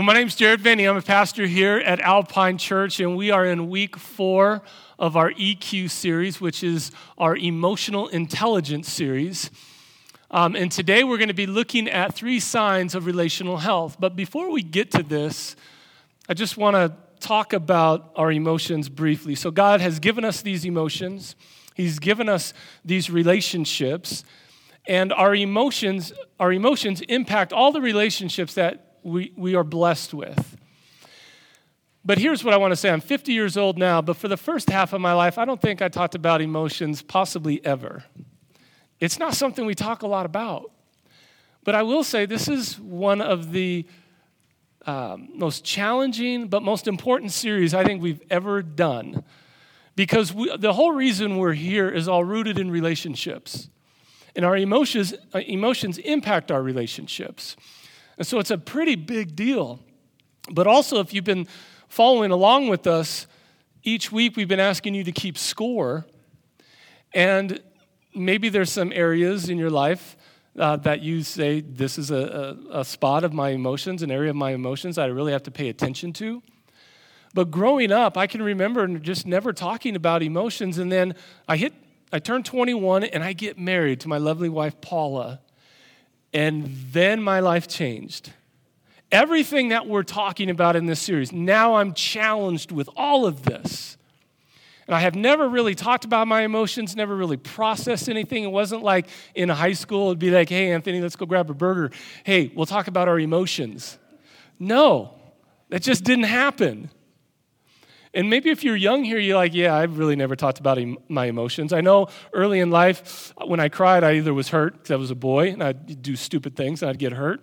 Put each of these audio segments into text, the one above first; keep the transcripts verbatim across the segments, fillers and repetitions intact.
Well, my name's Jared Vinny. I'm a pastor here at Alpine Church, and we are in week four of our E Q series, which is our emotional intelligence series. Um, and today we're going to be looking at three signs of relational health. But before we get to this, I just want to talk about our emotions briefly. So God has given us these emotions. He's given us these relationships, and our emotions, our emotions impact all the relationships that We we are blessed with. But here's what I want to say. I'm fifty years old now, but for the first half of my life, I don't think I talked about emotions possibly ever. It's not something we talk a lot about. But I will say this is one of the um, most challenging but most important series I think we've ever done. Because we, the whole reason we're here is all rooted in relationships. And our emotions, uh, emotions impact our relationships. And so it's a pretty big deal. But also, if you've been following along with us, each week we've been asking you to keep score. And maybe there's some areas in your life uh, that you say, this is a, a, a spot of my emotions, an area of my emotions that I really have to pay attention to. But growing up, I can remember just never talking about emotions. And then I hit, I turned twenty-one, and I get married to my lovely wife, Paula. And then my life changed. Everything that we're talking about in this series, now I'm challenged with all of this. And I have never really talked about my emotions, never really processed anything. It wasn't like in high school, it'd be like, hey, Anthony, let's go grab a burger. Hey, we'll talk about our emotions. No, that just didn't happen. And maybe if you're young here, you're like, yeah, I've really never talked about em- my emotions. I know early in life, when I cried, I either was hurt because I was a boy, and I'd do stupid things, and I'd get hurt.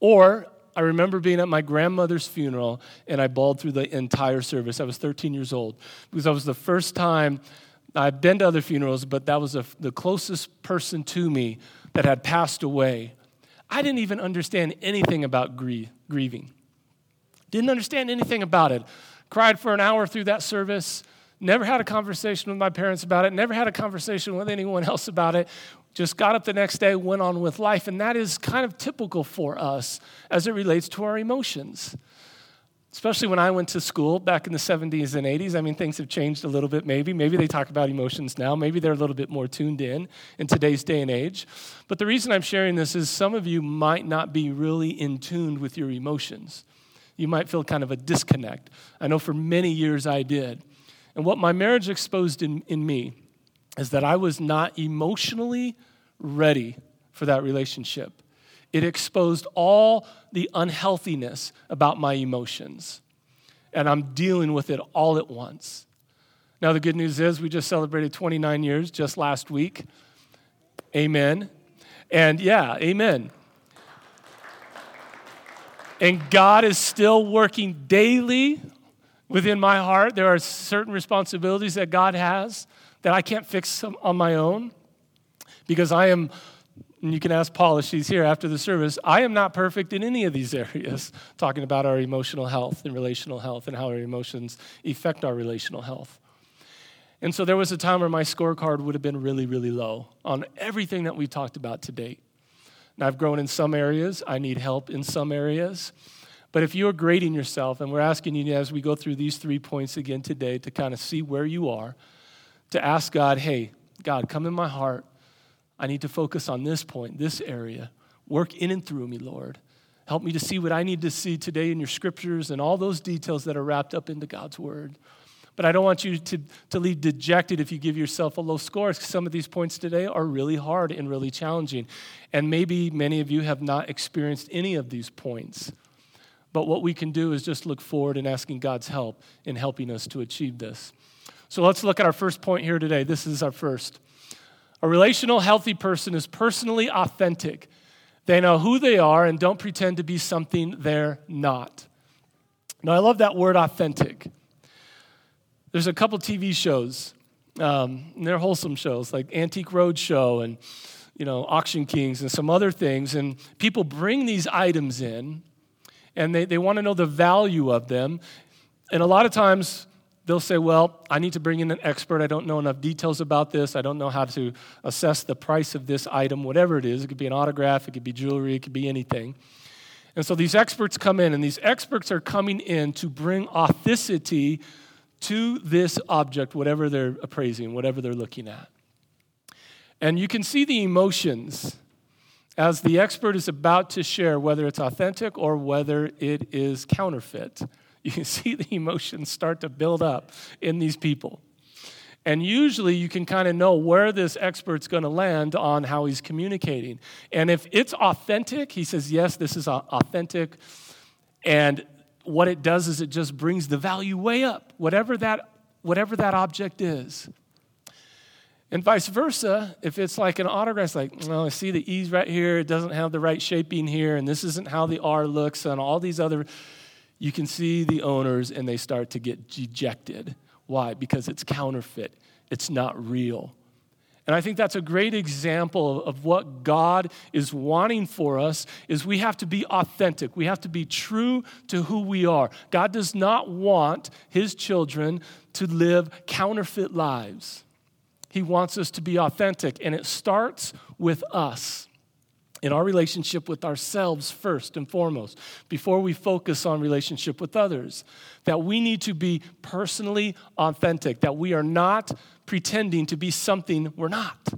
Or I remember being at my grandmother's funeral, and I bawled through the entire service. I was thirteen years old, because that was the first time. I've been to other funerals, but that was a, the closest person to me that had passed away. I didn't even understand anything about grie- grieving. Didn't understand anything about it. Cried for an hour through that service, never had a conversation with my parents about it, never had a conversation with anyone else about it, just got up the next day, went on with life, and that is kind of typical for us as it relates to our emotions. Especially when I went to school back in the seventies and eighties, I mean, things have changed a little bit maybe. Maybe they talk about emotions now. Maybe they're a little bit more tuned in in today's day and age. But the reason I'm sharing this is some of you might not be really in tune with your emotions. You might feel kind of a disconnect. I know for many years I did. And what my marriage exposed in, in me is that I was not emotionally ready for that relationship. It exposed all the unhealthiness about my emotions. And I'm dealing with it all at once. Now, the good news is we just celebrated twenty-nine years just last week. Amen. And yeah, amen. And God is still working daily within my heart. There are certain responsibilities that God has that I can't fix on my own because I am, and you can ask Paula, she's here after the service, I am not perfect in any of these areas, talking about our emotional health and relational health and how our emotions affect our relational health. And so there was a time where my scorecard would have been really, really low on everything that we've talked about to date. And I've grown in some areas. I need help in some areas. But if you're grading yourself, and we're asking you as we go through these three points again today to kind of see where you are, to ask God, hey, God, come in my heart. I need to focus on this point, this area. Work in and through me, Lord. Help me to see what I need to see today in your scriptures and all those details that are wrapped up into God's word. But I don't want you to, to leave dejected if you give yourself a low score. Some of these points today are really hard and really challenging. And maybe many of you have not experienced any of these points. But what we can do is just look forward and asking God's help in helping us to achieve this. So let's look at our first point here today. This is our first. A relational, healthy person is personally authentic. They know who they are and don't pretend to be something they're not. Now, I love that word authentic. There's a couple T V shows, um, and they're wholesome shows, like Antique Roadshow and, you know, Auction Kings and some other things. And people bring these items in, and they, they want to know the value of them. And a lot of times they'll say, well, I need to bring in an expert. I don't know enough details about this. I don't know how to assess the price of this item, whatever it is. It could be an autograph. It could be jewelry. It could be anything. And so these experts come in, and these experts are coming in to bring authenticity to this object, whatever they're appraising, whatever they're looking at. And you can see the emotions as the expert is about to share whether it's authentic or whether it is counterfeit. You can see the emotions start to build up in these people. And usually you can kind of know where this expert's going to land on how he's communicating. And if it's authentic, he says, yes, this is authentic. And what it does is it just brings the value way up, whatever that whatever that object is. And vice versa, if it's like an autograph, it's like, no, oh, I see the E's right here. It doesn't have the right shaping here. And this isn't how the R looks and all these other. You can see the owners and they start to get dejected. Why? Because it's counterfeit. It's not real. And I think that's a great example of what God is wanting for us is we have to be authentic. We have to be true to who we are. God does not want his children to live counterfeit lives. He wants us to be authentic, and it starts with us, in our relationship with ourselves first and foremost, before we focus on relationship with others, that we need to be personally authentic, that we are not pretending to be something we're not.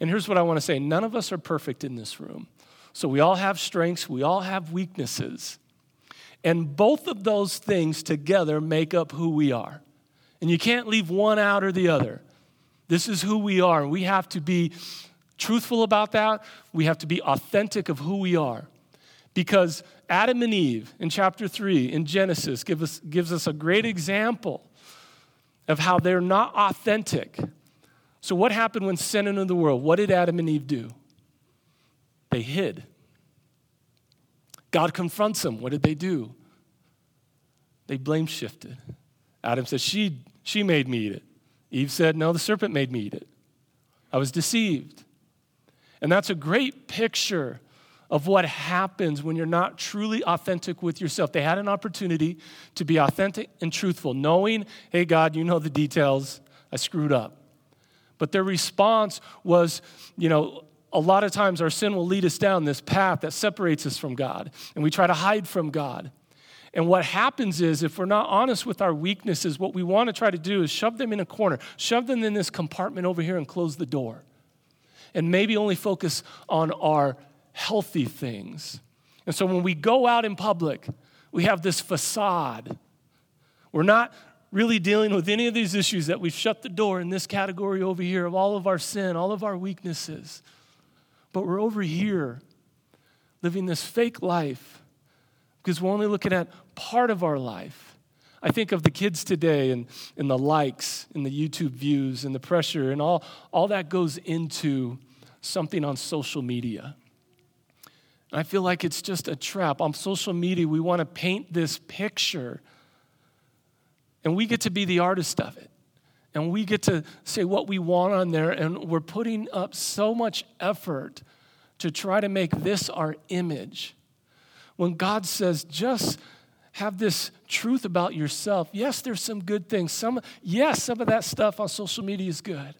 And here's what I want to say. None of us are perfect in this room. So we all have strengths. We all have weaknesses. And both of those things together make up who we are. And you can't leave one out or the other. This is who we are, and we have to be truthful about that. We have to be authentic of who we are, because Adam and Eve in chapter three in Genesis give us, gives us a great example of how they're not authentic. So what happened when sin entered the world? What did Adam and Eve do? They hid. God confronts them. What did they do? They blame shifted. Adam said, she, she made me eat it. Eve said, no, the serpent made me eat it. I was deceived. And that's a great picture of what happens when you're not truly authentic with yourself. They had an opportunity to be authentic and truthful, knowing, hey, God, you know the details. I screwed up. But their response was, you know, a lot of times our sin will lead us down this path that separates us from God, and we try to hide from God. And what happens is, if we're not honest with our weaknesses, what we want to try to do is shove them in a corner, shove them in this compartment over here and close the door. And maybe only focus on our healthy things. And so when we go out in public, we have this facade. We're not really dealing with any of these issues that we've shut the door in this category over here of all of our sin, all of our weaknesses. But we're over here living this fake life because we're only looking at part of our life. I think of the kids today and, and the likes and the YouTube views and the pressure and all, all that goes into something on social media. And I feel like it's just a trap. On social media, we want to paint this picture, and we get to be the artist of it. And we get to say what we want on there, and we're putting up so much effort to try to make this our image. When God says, just have this truth about yourself. Yes, there's some good things. Some, yes, some of that stuff on social media is good.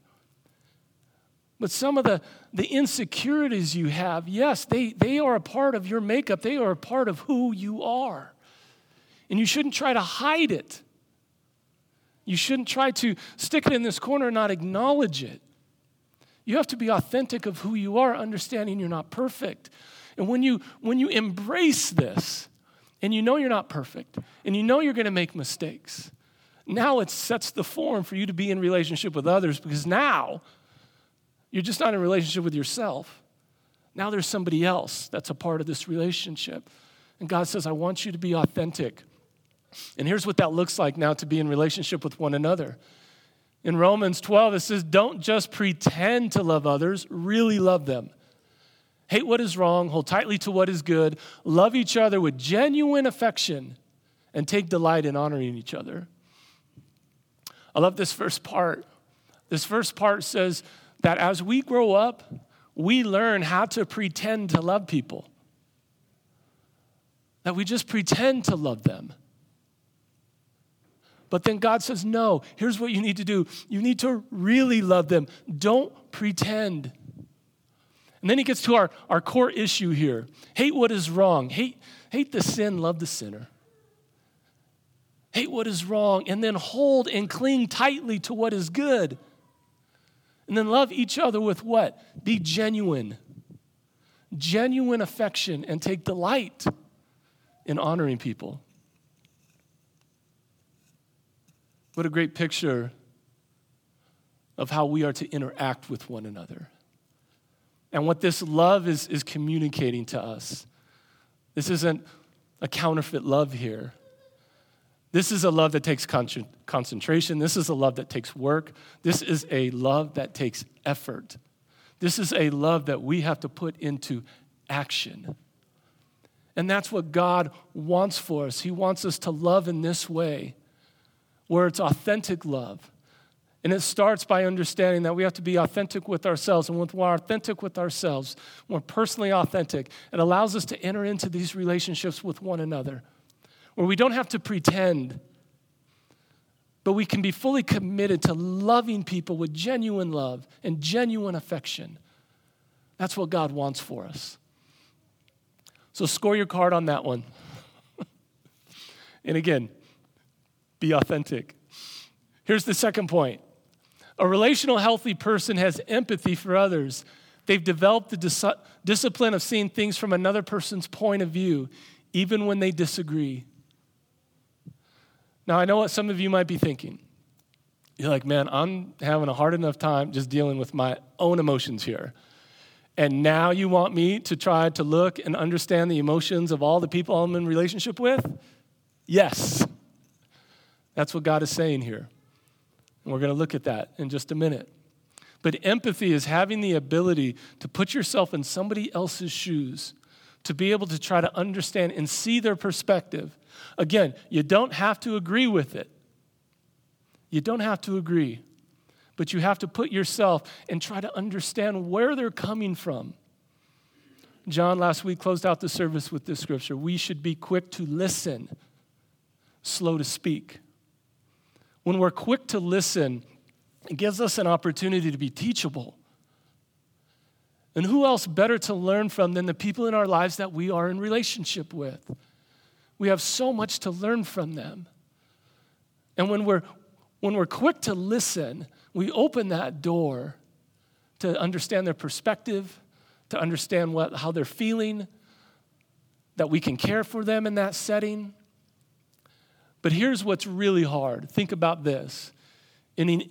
But some of the, the insecurities you have, yes, they, they are a part of your makeup. They are a part of who you are. And you shouldn't try to hide it. You shouldn't try to stick it in this corner and not acknowledge it. You have to be authentic of who you are, understanding you're not perfect. And when you when you embrace this, and you know you're not perfect, and you know you're going to make mistakes, now it sets the form for you to be in relationship with others, because now you're just not in relationship with yourself. Now there's somebody else that's a part of this relationship. And God says, I want you to be authentic. And here's what that looks like now to be in relationship with one another. In Romans twelve, it says, don't just pretend to love others, really love them. Hate what is wrong, hold tightly to what is good, love each other with genuine affection, and take delight in honoring each other. I love this first part. This first part says that as we grow up, we learn how to pretend to love people. That we just pretend to love them. But then God says, no, here's what you need to do. You need to really love them. Don't pretend. And then he gets to our, our core issue here. Hate what is wrong. Hate, hate the sin, love the sinner. Hate what is wrong, and then hold and cling tightly to what is good. And then love each other with what? Be genuine. Genuine affection, and take delight in honoring people. What a great picture of how we are to interact with one another. And what this love is, is communicating to us. This isn't a counterfeit love here. This is a love that takes concentration. This is a love that takes work. This is a love that takes effort. This is a love that we have to put into action. And that's what God wants for us. He wants us to love in this way, where it's authentic love. And it starts by understanding that we have to be authentic with ourselves. And when we're authentic with ourselves, when we're personally authentic, it allows us to enter into these relationships with one another, where we don't have to pretend, but we can be fully committed to loving people with genuine love and genuine affection. That's what God wants for us. So score your card on that one. And again, be authentic. Here's the second point. A relational healthy person has empathy for others. They've developed the dis- discipline of seeing things from another person's point of view, even when they disagree. Now, I know what some of you might be thinking. You're like, man, I'm having a hard enough time just dealing with my own emotions here. And now you want me to try to look and understand the emotions of all the people I'm in relationship with? Yes. That's what God is saying here. And we're going to look at that in just a minute. But empathy is having the ability to put yourself in somebody else's shoes, to be able to try to understand and see their perspective. Again, you don't have to agree with it. You don't have to agree, but you have to put yourself and try to understand where they're coming from. John last week closed out the service with this scripture. We should be quick to listen, slow to speak. When we're quick to listen, it gives us an opportunity to be teachable. And who else better to learn from than the people in our lives that we are in relationship with? We have so much to learn from them. And when we're when we're quick to listen, we open that door to understand their perspective, to understand what how they're feeling, that we can care for them in that setting. But here's what's really hard. Think about this. In an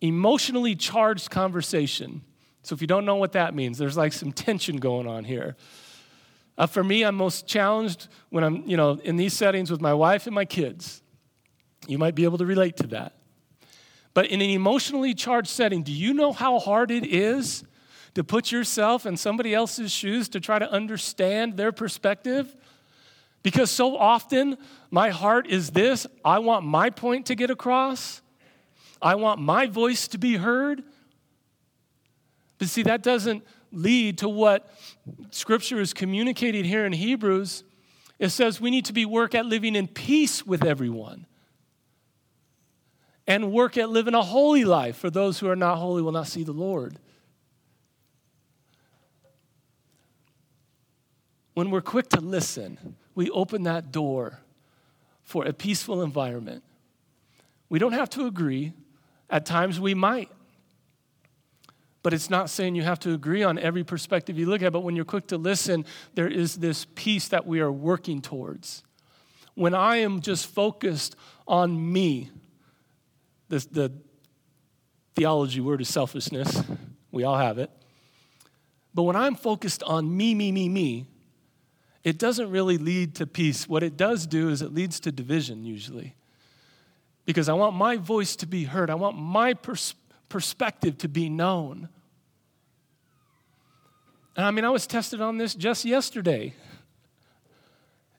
emotionally charged conversation, so if you don't know what that means, there's like some tension going on here. Uh, for me, I'm most challenged when I'm, you know, in these settings with my wife and my kids. You might be able to relate to that. But in an emotionally charged setting, do you know how hard it is to put yourself in somebody else's shoes to try to understand their perspective? Because so often, my heart is this: I want my point to get across. I want my voice to be heard. But see, that doesn't lead to what Scripture is communicating here in Hebrews. It says we need to be work at living in peace with everyone, and work at living a holy life, for those who are not holy will not see the Lord. When we're quick to listen, we open that door for a peaceful environment. We don't have to agree. At times we might. But it's not saying you have to agree on every perspective you look at. But when you're quick to listen, there is this peace that we are working towards. When I am just focused on me, this, the theology word is selfishness. We all have it. But when I'm focused on me, me, me, me, it doesn't really lead to peace. What it does do is it leads to division usually. Because I want my voice to be heard. I want my perspective. perspective to be known. And I mean, I was tested on this just yesterday.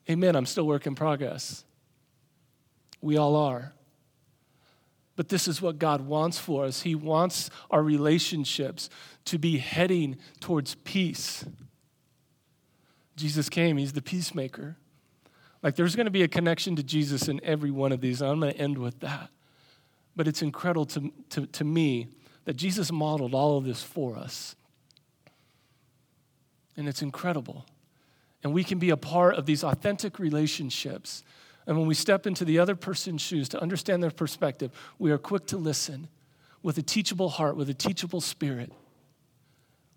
Amen, I'm still work in progress. We all are. But this is what God wants for us. He wants our relationships to be heading towards peace. Jesus came, he's the peacemaker. Like, there's going to be a connection to Jesus in every one of these, and I'm going to end with that. But it's incredible to, to, to me that Jesus modeled all of this for us. and it's incredible. And we can be a part of these authentic relationships. And when we step into the other person's shoes to understand their perspective, we are quick to listen with a teachable heart, with a teachable spirit.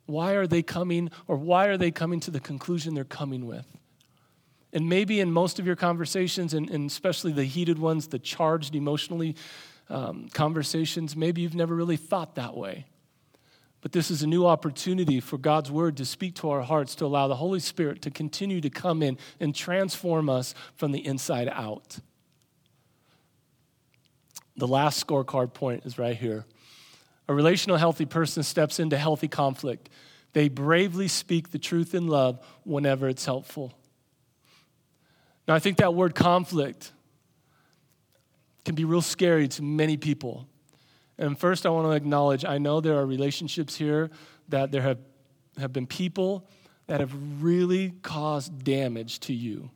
Why are they coming, or why are they coming to the conclusion they're coming with? And maybe in most of your conversations, and, and especially the heated ones, the charged emotionally um, conversations, maybe you've never really thought that way. But this is a new opportunity for God's word to speak to our hearts, to allow the Holy Spirit to continue to come in and transform us from the inside out. The last scorecard point is right here. A relational healthy person steps into healthy conflict. They bravely speak the truth in love whenever it's helpful. Now, I think that word conflict can be real scary to many people. And first, I want to acknowledge, I know there are relationships here that there have, have been people that have really caused damage to you.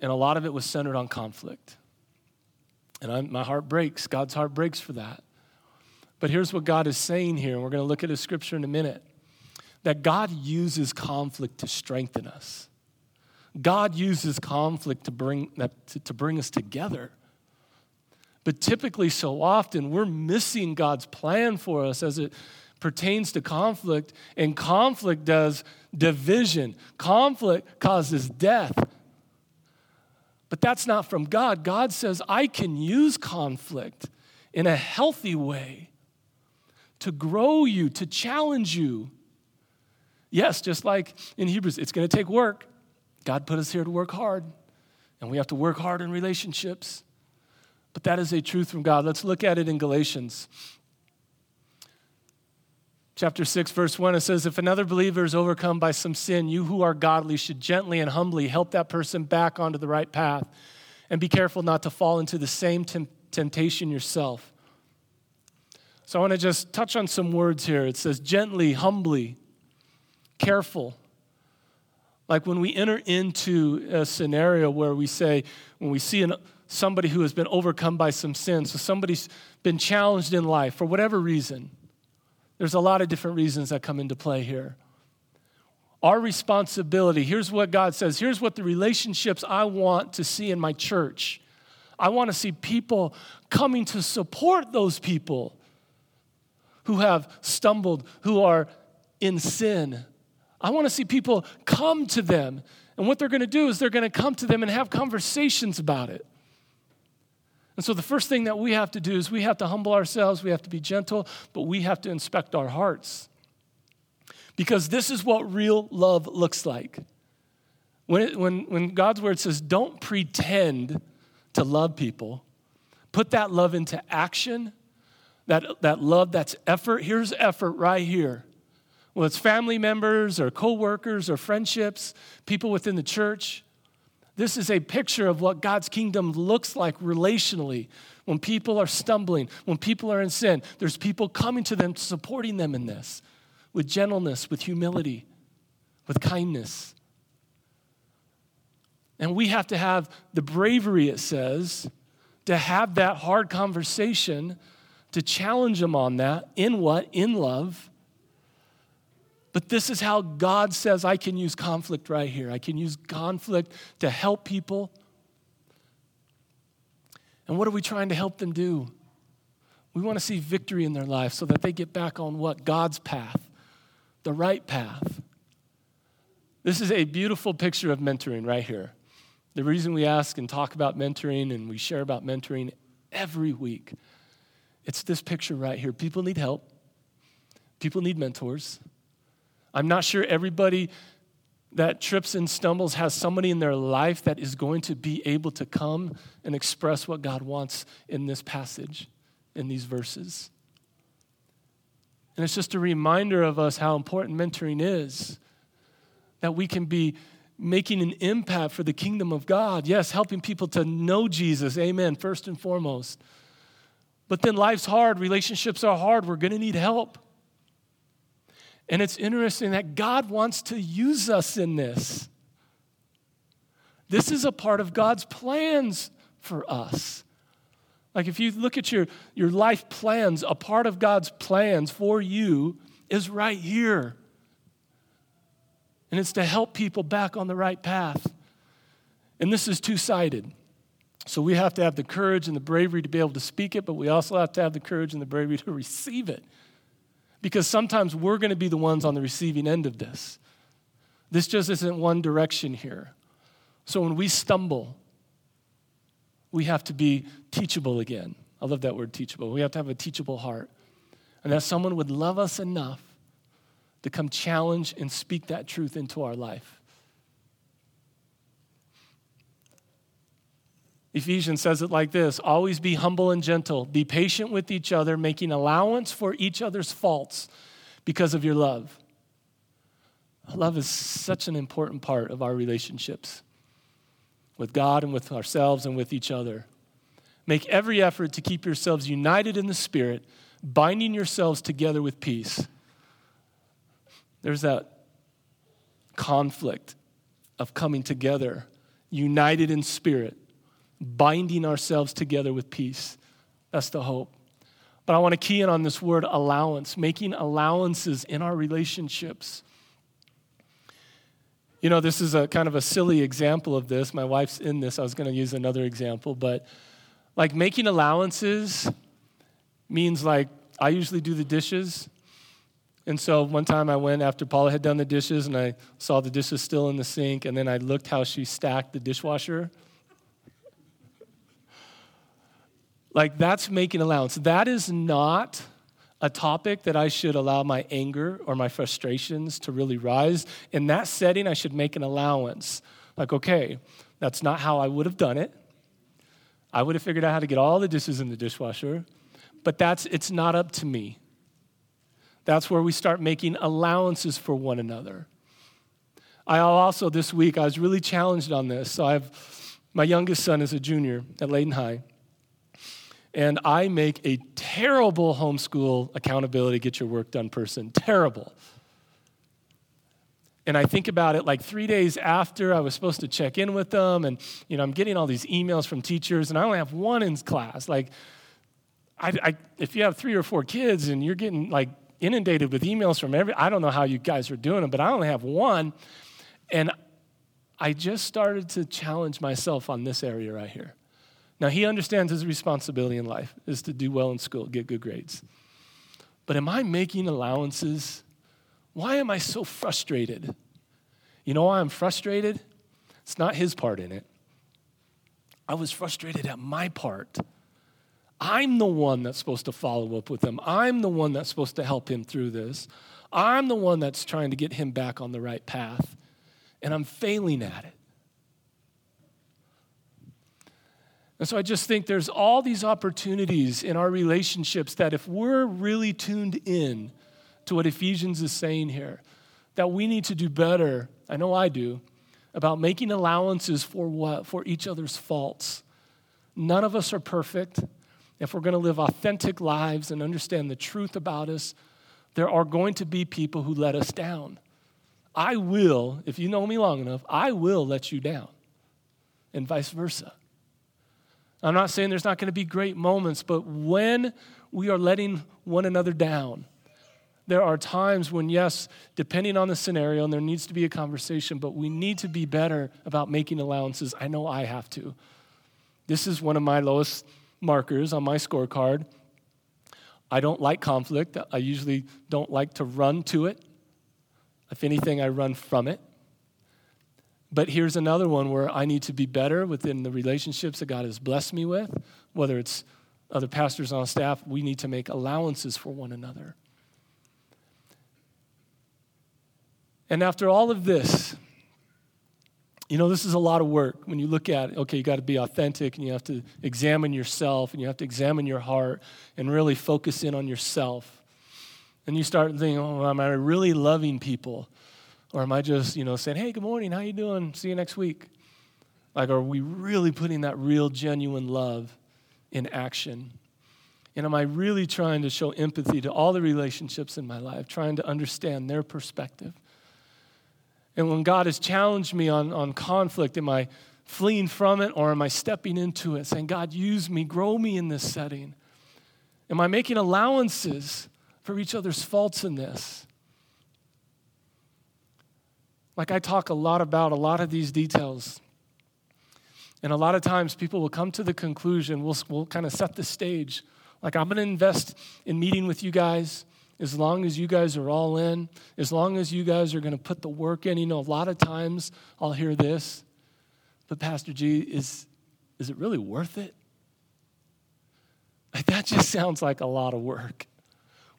And a lot of it was centered on conflict. And I'm, my heart breaks. God's heart breaks for that. But here's what God is saying here, and we're going to look at a scripture in a minute, that God uses conflict to strengthen us. God uses conflict to bring, to, to bring us together. But typically, so often, we're missing God's plan for us as it pertains to conflict, and conflict does division. Conflict causes death. But that's not from God. God says, I can use conflict in a healthy way to grow you, to challenge you. Yes, just like in Hebrews, it's going to take work. God put us here to work hard, and we have to work hard in relationships. But that is a truth from God. Let's look at it in Galatians. Chapter six, verse one, it says, if another believer is overcome by some sin, you who are godly should gently and humbly help that person back onto the right path, and be careful not to fall into the same tem- temptation yourself. So I want to just touch on some words here. It says gently, humbly, careful. Like when we enter into a scenario where we say, when we see an somebody who has been overcome by some sin. So somebody's been challenged in life for whatever reason. There's a lot of different reasons that come into play here. Our responsibility, here's what God says. Here's what the relationships I want to see in my church. I want to see people coming to support those people who have stumbled, who are in sin. I want to see people come to them. And what they're going to do is they're going to come to them and have conversations about it. And so the first thing that we have to do is we have to humble ourselves, we have to be gentle, but we have to inspect our hearts. Because this is what real love looks like. When, it, when, when God's word says, don't pretend to love people, put that love into action, that, that love, that's effort. Here's effort right here. Well, it's family members or coworkers or friendships, people within the church. This is a picture of what God's kingdom looks like relationally. When people are stumbling, when people are in sin, there's people coming to them, supporting them in this with gentleness, with humility, with kindness. And we have to have the bravery, it says, to have that hard conversation, to challenge them on that. In what? In love. But this is how God says I can use conflict right here. I can use conflict to help people. And what are we trying to help them do? We want to see victory in their life so that they get back on what? God's path, the right path. This is a beautiful picture of mentoring right here. The reason we ask and talk about mentoring and we share about mentoring every week, it's this picture right here. People need help. People need mentors. I'm not sure everybody that trips and stumbles has somebody in their life that is going to be able to come and express what God wants in this passage, in these verses. And it's just a reminder of us how important mentoring is, that we can be making an impact for the kingdom of God. Yes, helping people to know Jesus, amen, first and foremost. But then life's hard, relationships are hard, we're going to need help. And it's interesting that God wants to use us in this. This is a part of God's plans for us. Like if you look at your, your life plans, a part of God's plans for you is right here. and it's to help people back on the right path. And this is two-sided. So we have to have the courage and the bravery to be able to speak it, but we also have to have the courage and the bravery to receive it. Because sometimes we're going to be the ones on the receiving end of this. This just isn't one direction here. So when we stumble, we have to be teachable again. I love that word, teachable. We have to have a teachable heart. And that someone would love us enough to come challenge and speak that truth into our life. Ephesians says it like this: always be humble and gentle. Be patient with each other, making allowance for each other's faults because of your love. Love is such an important part of our relationships with God and with ourselves and with each other. Make every effort to keep yourselves united in the Spirit, binding yourselves together with peace. There's that conflict of coming together, united in spirit, binding ourselves together with peace. That's the hope. But I want to key in on this word allowance, making allowances in our relationships. You know, this is a kind of a silly example of this. My wife's in this. I was going to use another example, but like making allowances means like I usually do the dishes. And so one time I went after Paula had done the dishes and I saw the dishes still in the sink, and then I looked how she stacked the dishwasher. Like, that's making allowance. That is not a topic that I should allow my anger or my frustrations to really rise. In that setting, I should make an allowance. Like, okay, that's not how I would have done it. I would have figured out how to get all the dishes in the dishwasher, but that's it's not up to me. That's where we start making allowances for one another. I also, this week, I was really challenged on this. So I have, my youngest son is a junior at Leighton High. And I make a terrible homeschool accountability, get your work done person. Terrible. And I think about it like three days after I was supposed to check in with them. And, you know, I'm getting all these emails from teachers and I only have one in class. Like, I, I if you have three or four kids and you're getting like inundated with emails from every, I don't know how you guys are doing them, but I only have one. And I just started to challenge myself on this area right here. Now, he understands his responsibility in life is to do well in school, get good grades. But am I making allowances? Why am I so frustrated? You know why I'm frustrated? It's not his part in it. I was frustrated at my part. I'm the one that's supposed to follow up with him. I'm the one that's supposed to help him through this. I'm the one that's trying to get him back on the right path, and I'm failing at it. And so I just think there's all these opportunities in our relationships that if we're really tuned in to what Ephesians is saying here, that we need to do better, I know I do, about making allowances for what? For each other's faults. None of us are perfect. If we're going to live authentic lives and understand the truth about us, there are going to be people who let us down. I will, if you know me long enough, I will let you down, and vice versa. I'm not saying there's not going to be great moments, but when we are letting one another down, there are times when, yes, depending on the scenario, and there needs to be a conversation, but we need to be better about making allowances. I know I have to. This is one of my lowest markers on my scorecard. I don't like conflict. I usually don't like to run to it. If anything, I run from it. But here's another one where I need to be better within the relationships that God has blessed me with, whether it's other pastors on staff. We need to make allowances for one another. And after all of this, you know, this is a lot of work. When you look at, okay, you got to be authentic and you have to examine yourself and you have to examine your heart and really focus in on yourself. And you start thinking, oh, am I really loving people? Or am I just, you know, saying, hey, good morning, how you doing? See you next week. Like, are we really putting that real, genuine love in action? And am I really trying to show empathy to all the relationships in my life, trying to understand their perspective? And when God has challenged me on, on conflict, am I fleeing from it or am I stepping into it, saying, God, use me, grow me in this setting? Am I making allowances for each other's faults in this? Like I talk a lot about a lot of these details. And a lot of times people will come to the conclusion, we'll, we'll kind of set the stage. Like, I'm going to invest in meeting with you guys as long as you guys are all in, as long as you guys are going to put the work in. You know, a lot of times I'll hear this, but Pastor G, is is it really worth it? Like, that just sounds like a lot of work.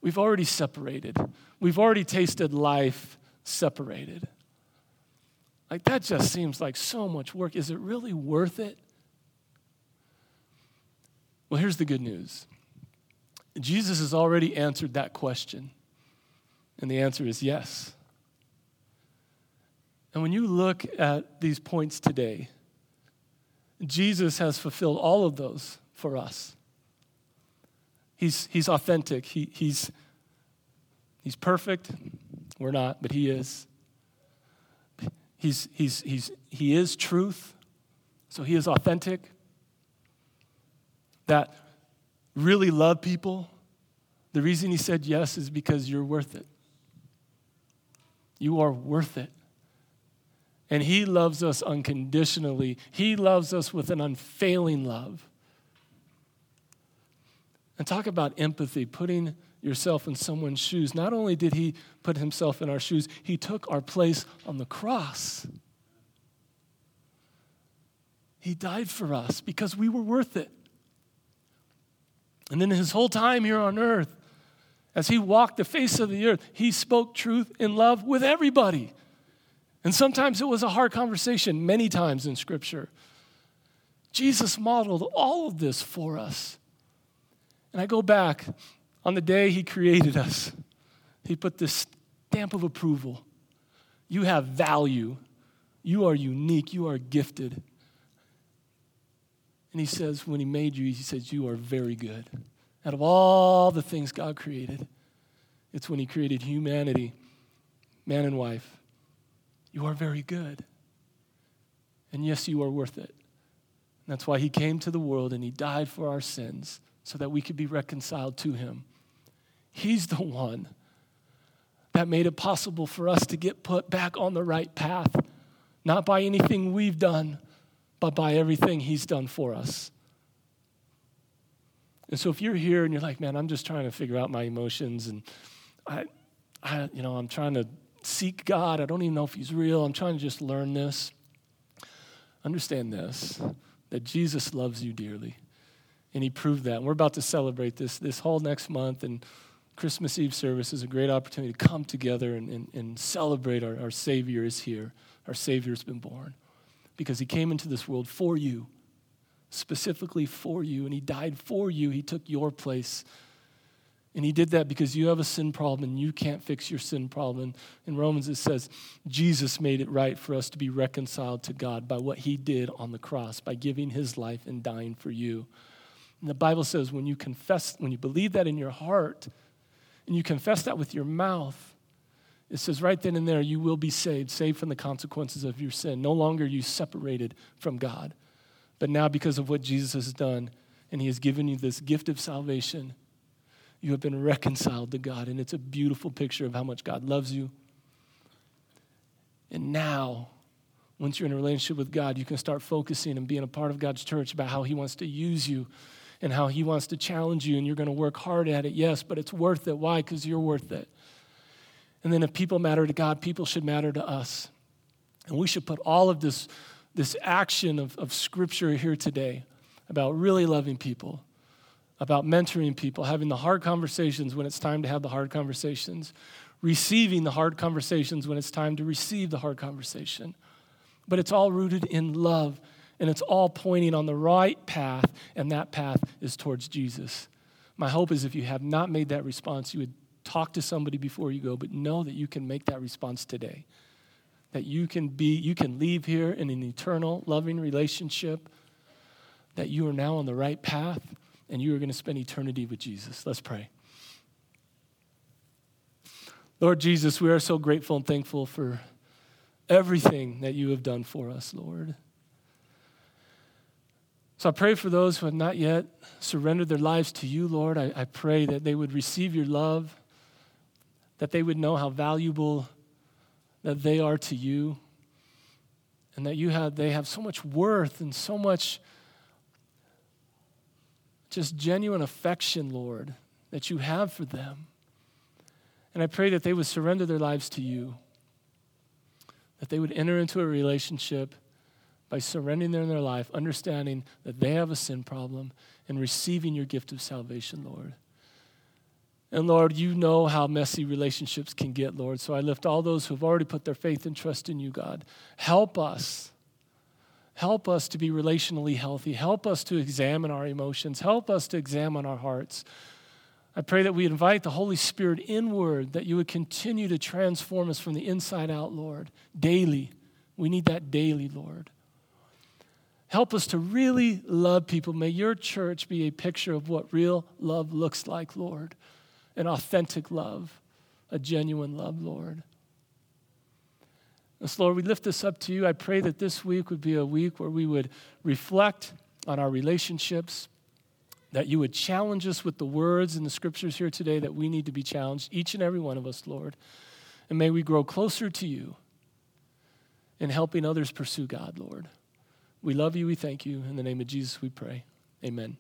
We've already separated. We've already tasted life separated. Like, that just seems like so much work. Is it really worth it? Well, here's the good news. Jesus has already answered that question. And the answer is yes. And when you look at these points today, Jesus has fulfilled all of those for us. He's, he's authentic. He, he's, he's perfect. We're not, but he is. He's, he's, he's, he is truth, so he is authentic. That really love people, the reason he said yes is because you're worth it. You are worth it. And he loves us unconditionally. He loves us with an unfailing love. And talk about empathy, putting yourself in someone's shoes. Not only did he put himself in our shoes, he took our place on the cross. He died for us because we were worth it. And then his whole time here on earth, as he walked the face of the earth, he spoke truth in love with everybody. And sometimes it was a hard conversation, many times in Scripture. Jesus modeled all of this for us. And I go back. On the day he created us, he put this stamp of approval. You have value. You are unique. You are gifted. And he says, when he made you, he says, you are very good. Out of all the things God created, it's when he created humanity, man and wife. You are very good. And yes, you are worth it. And that's why he came to the world and he died for our sins so that we could be reconciled to him. He's the one that made it possible for us to get put back on the right path, not by anything we've done, but by everything he's done for us. And so if you're here and you're like, man, I'm just trying to figure out my emotions, and I, I, you know, I'm trying to seek God. I don't even know if he's real. I'm trying to just learn this. Understand this, that Jesus loves you dearly, and he proved that. And we're about to celebrate this this whole next month, and Christmas Eve service is a great opportunity to come together and, and, and celebrate our, our Savior is here. Our Savior's been born because he came into this world for you, specifically for you, and he died for you. He took your place, and he did that because you have a sin problem and you can't fix your sin problem. In Romans it says, Jesus made it right for us to be reconciled to God by what he did on the cross, by giving his life and dying for you. And the Bible says when you confess, when you believe that in your heart and you confess that with your mouth, it says right then and there you will be saved, saved from the consequences of your sin. No longer are you separated from God. But now because of what Jesus has done and he has given you this gift of salvation, you have been reconciled to God. And it's a beautiful picture of how much God loves you. And now, once you're in a relationship with God, you can start focusing and being a part of God's church about how he wants to use you and how he wants to challenge you, and you're going to work hard at it, yes, but it's worth it. Why? Because you're worth it. And then if people matter to God, people should matter to us. And we should put all of this, this action of, of Scripture here today about really loving people, about mentoring people, having the hard conversations when it's time to have the hard conversations, receiving the hard conversations when it's time to receive the hard conversation. But it's all rooted in love. And it's all pointing on the right path, and that path is towards Jesus. My hope is if you have not made that response, you would talk to somebody before you go, but know that you can make that response today. That you can be, you can leave here in an eternal, loving relationship, that you are now on the right path, and you are going to spend eternity with Jesus. Let's pray. Lord Jesus, we are so grateful and thankful for everything that you have done for us, Lord. So I pray for those who have not yet surrendered their lives to you, Lord. I, I pray that they would receive your love, that they would know how valuable that they are to you, and that you have they have so much worth and so much just genuine affection, Lord, that you have for them. And I pray that they would surrender their lives to you, that they would enter into a relationship by surrendering their life, understanding that they have a sin problem, and receiving your gift of salvation, Lord. And Lord, you know how messy relationships can get, Lord. So I lift all those who have already put their faith and trust in you, God. Help us. Help us to be relationally healthy. Help us to examine our emotions. Help us to examine our hearts. I pray that we invite the Holy Spirit inward, that you would continue to transform us from the inside out, Lord, daily. We need that daily, Lord. Help us to really love people. May your church be a picture of what real love looks like, Lord, an authentic love, a genuine love, Lord. And so, Lord, we lift this up to you. I pray that this week would be a week where we would reflect on our relationships, that you would challenge us with the words in the scriptures here today that we need to be challenged, each and every one of us, Lord. And may we grow closer to you in helping others pursue God, Lord. We love you. We thank you. In the name of Jesus, we pray. Amen.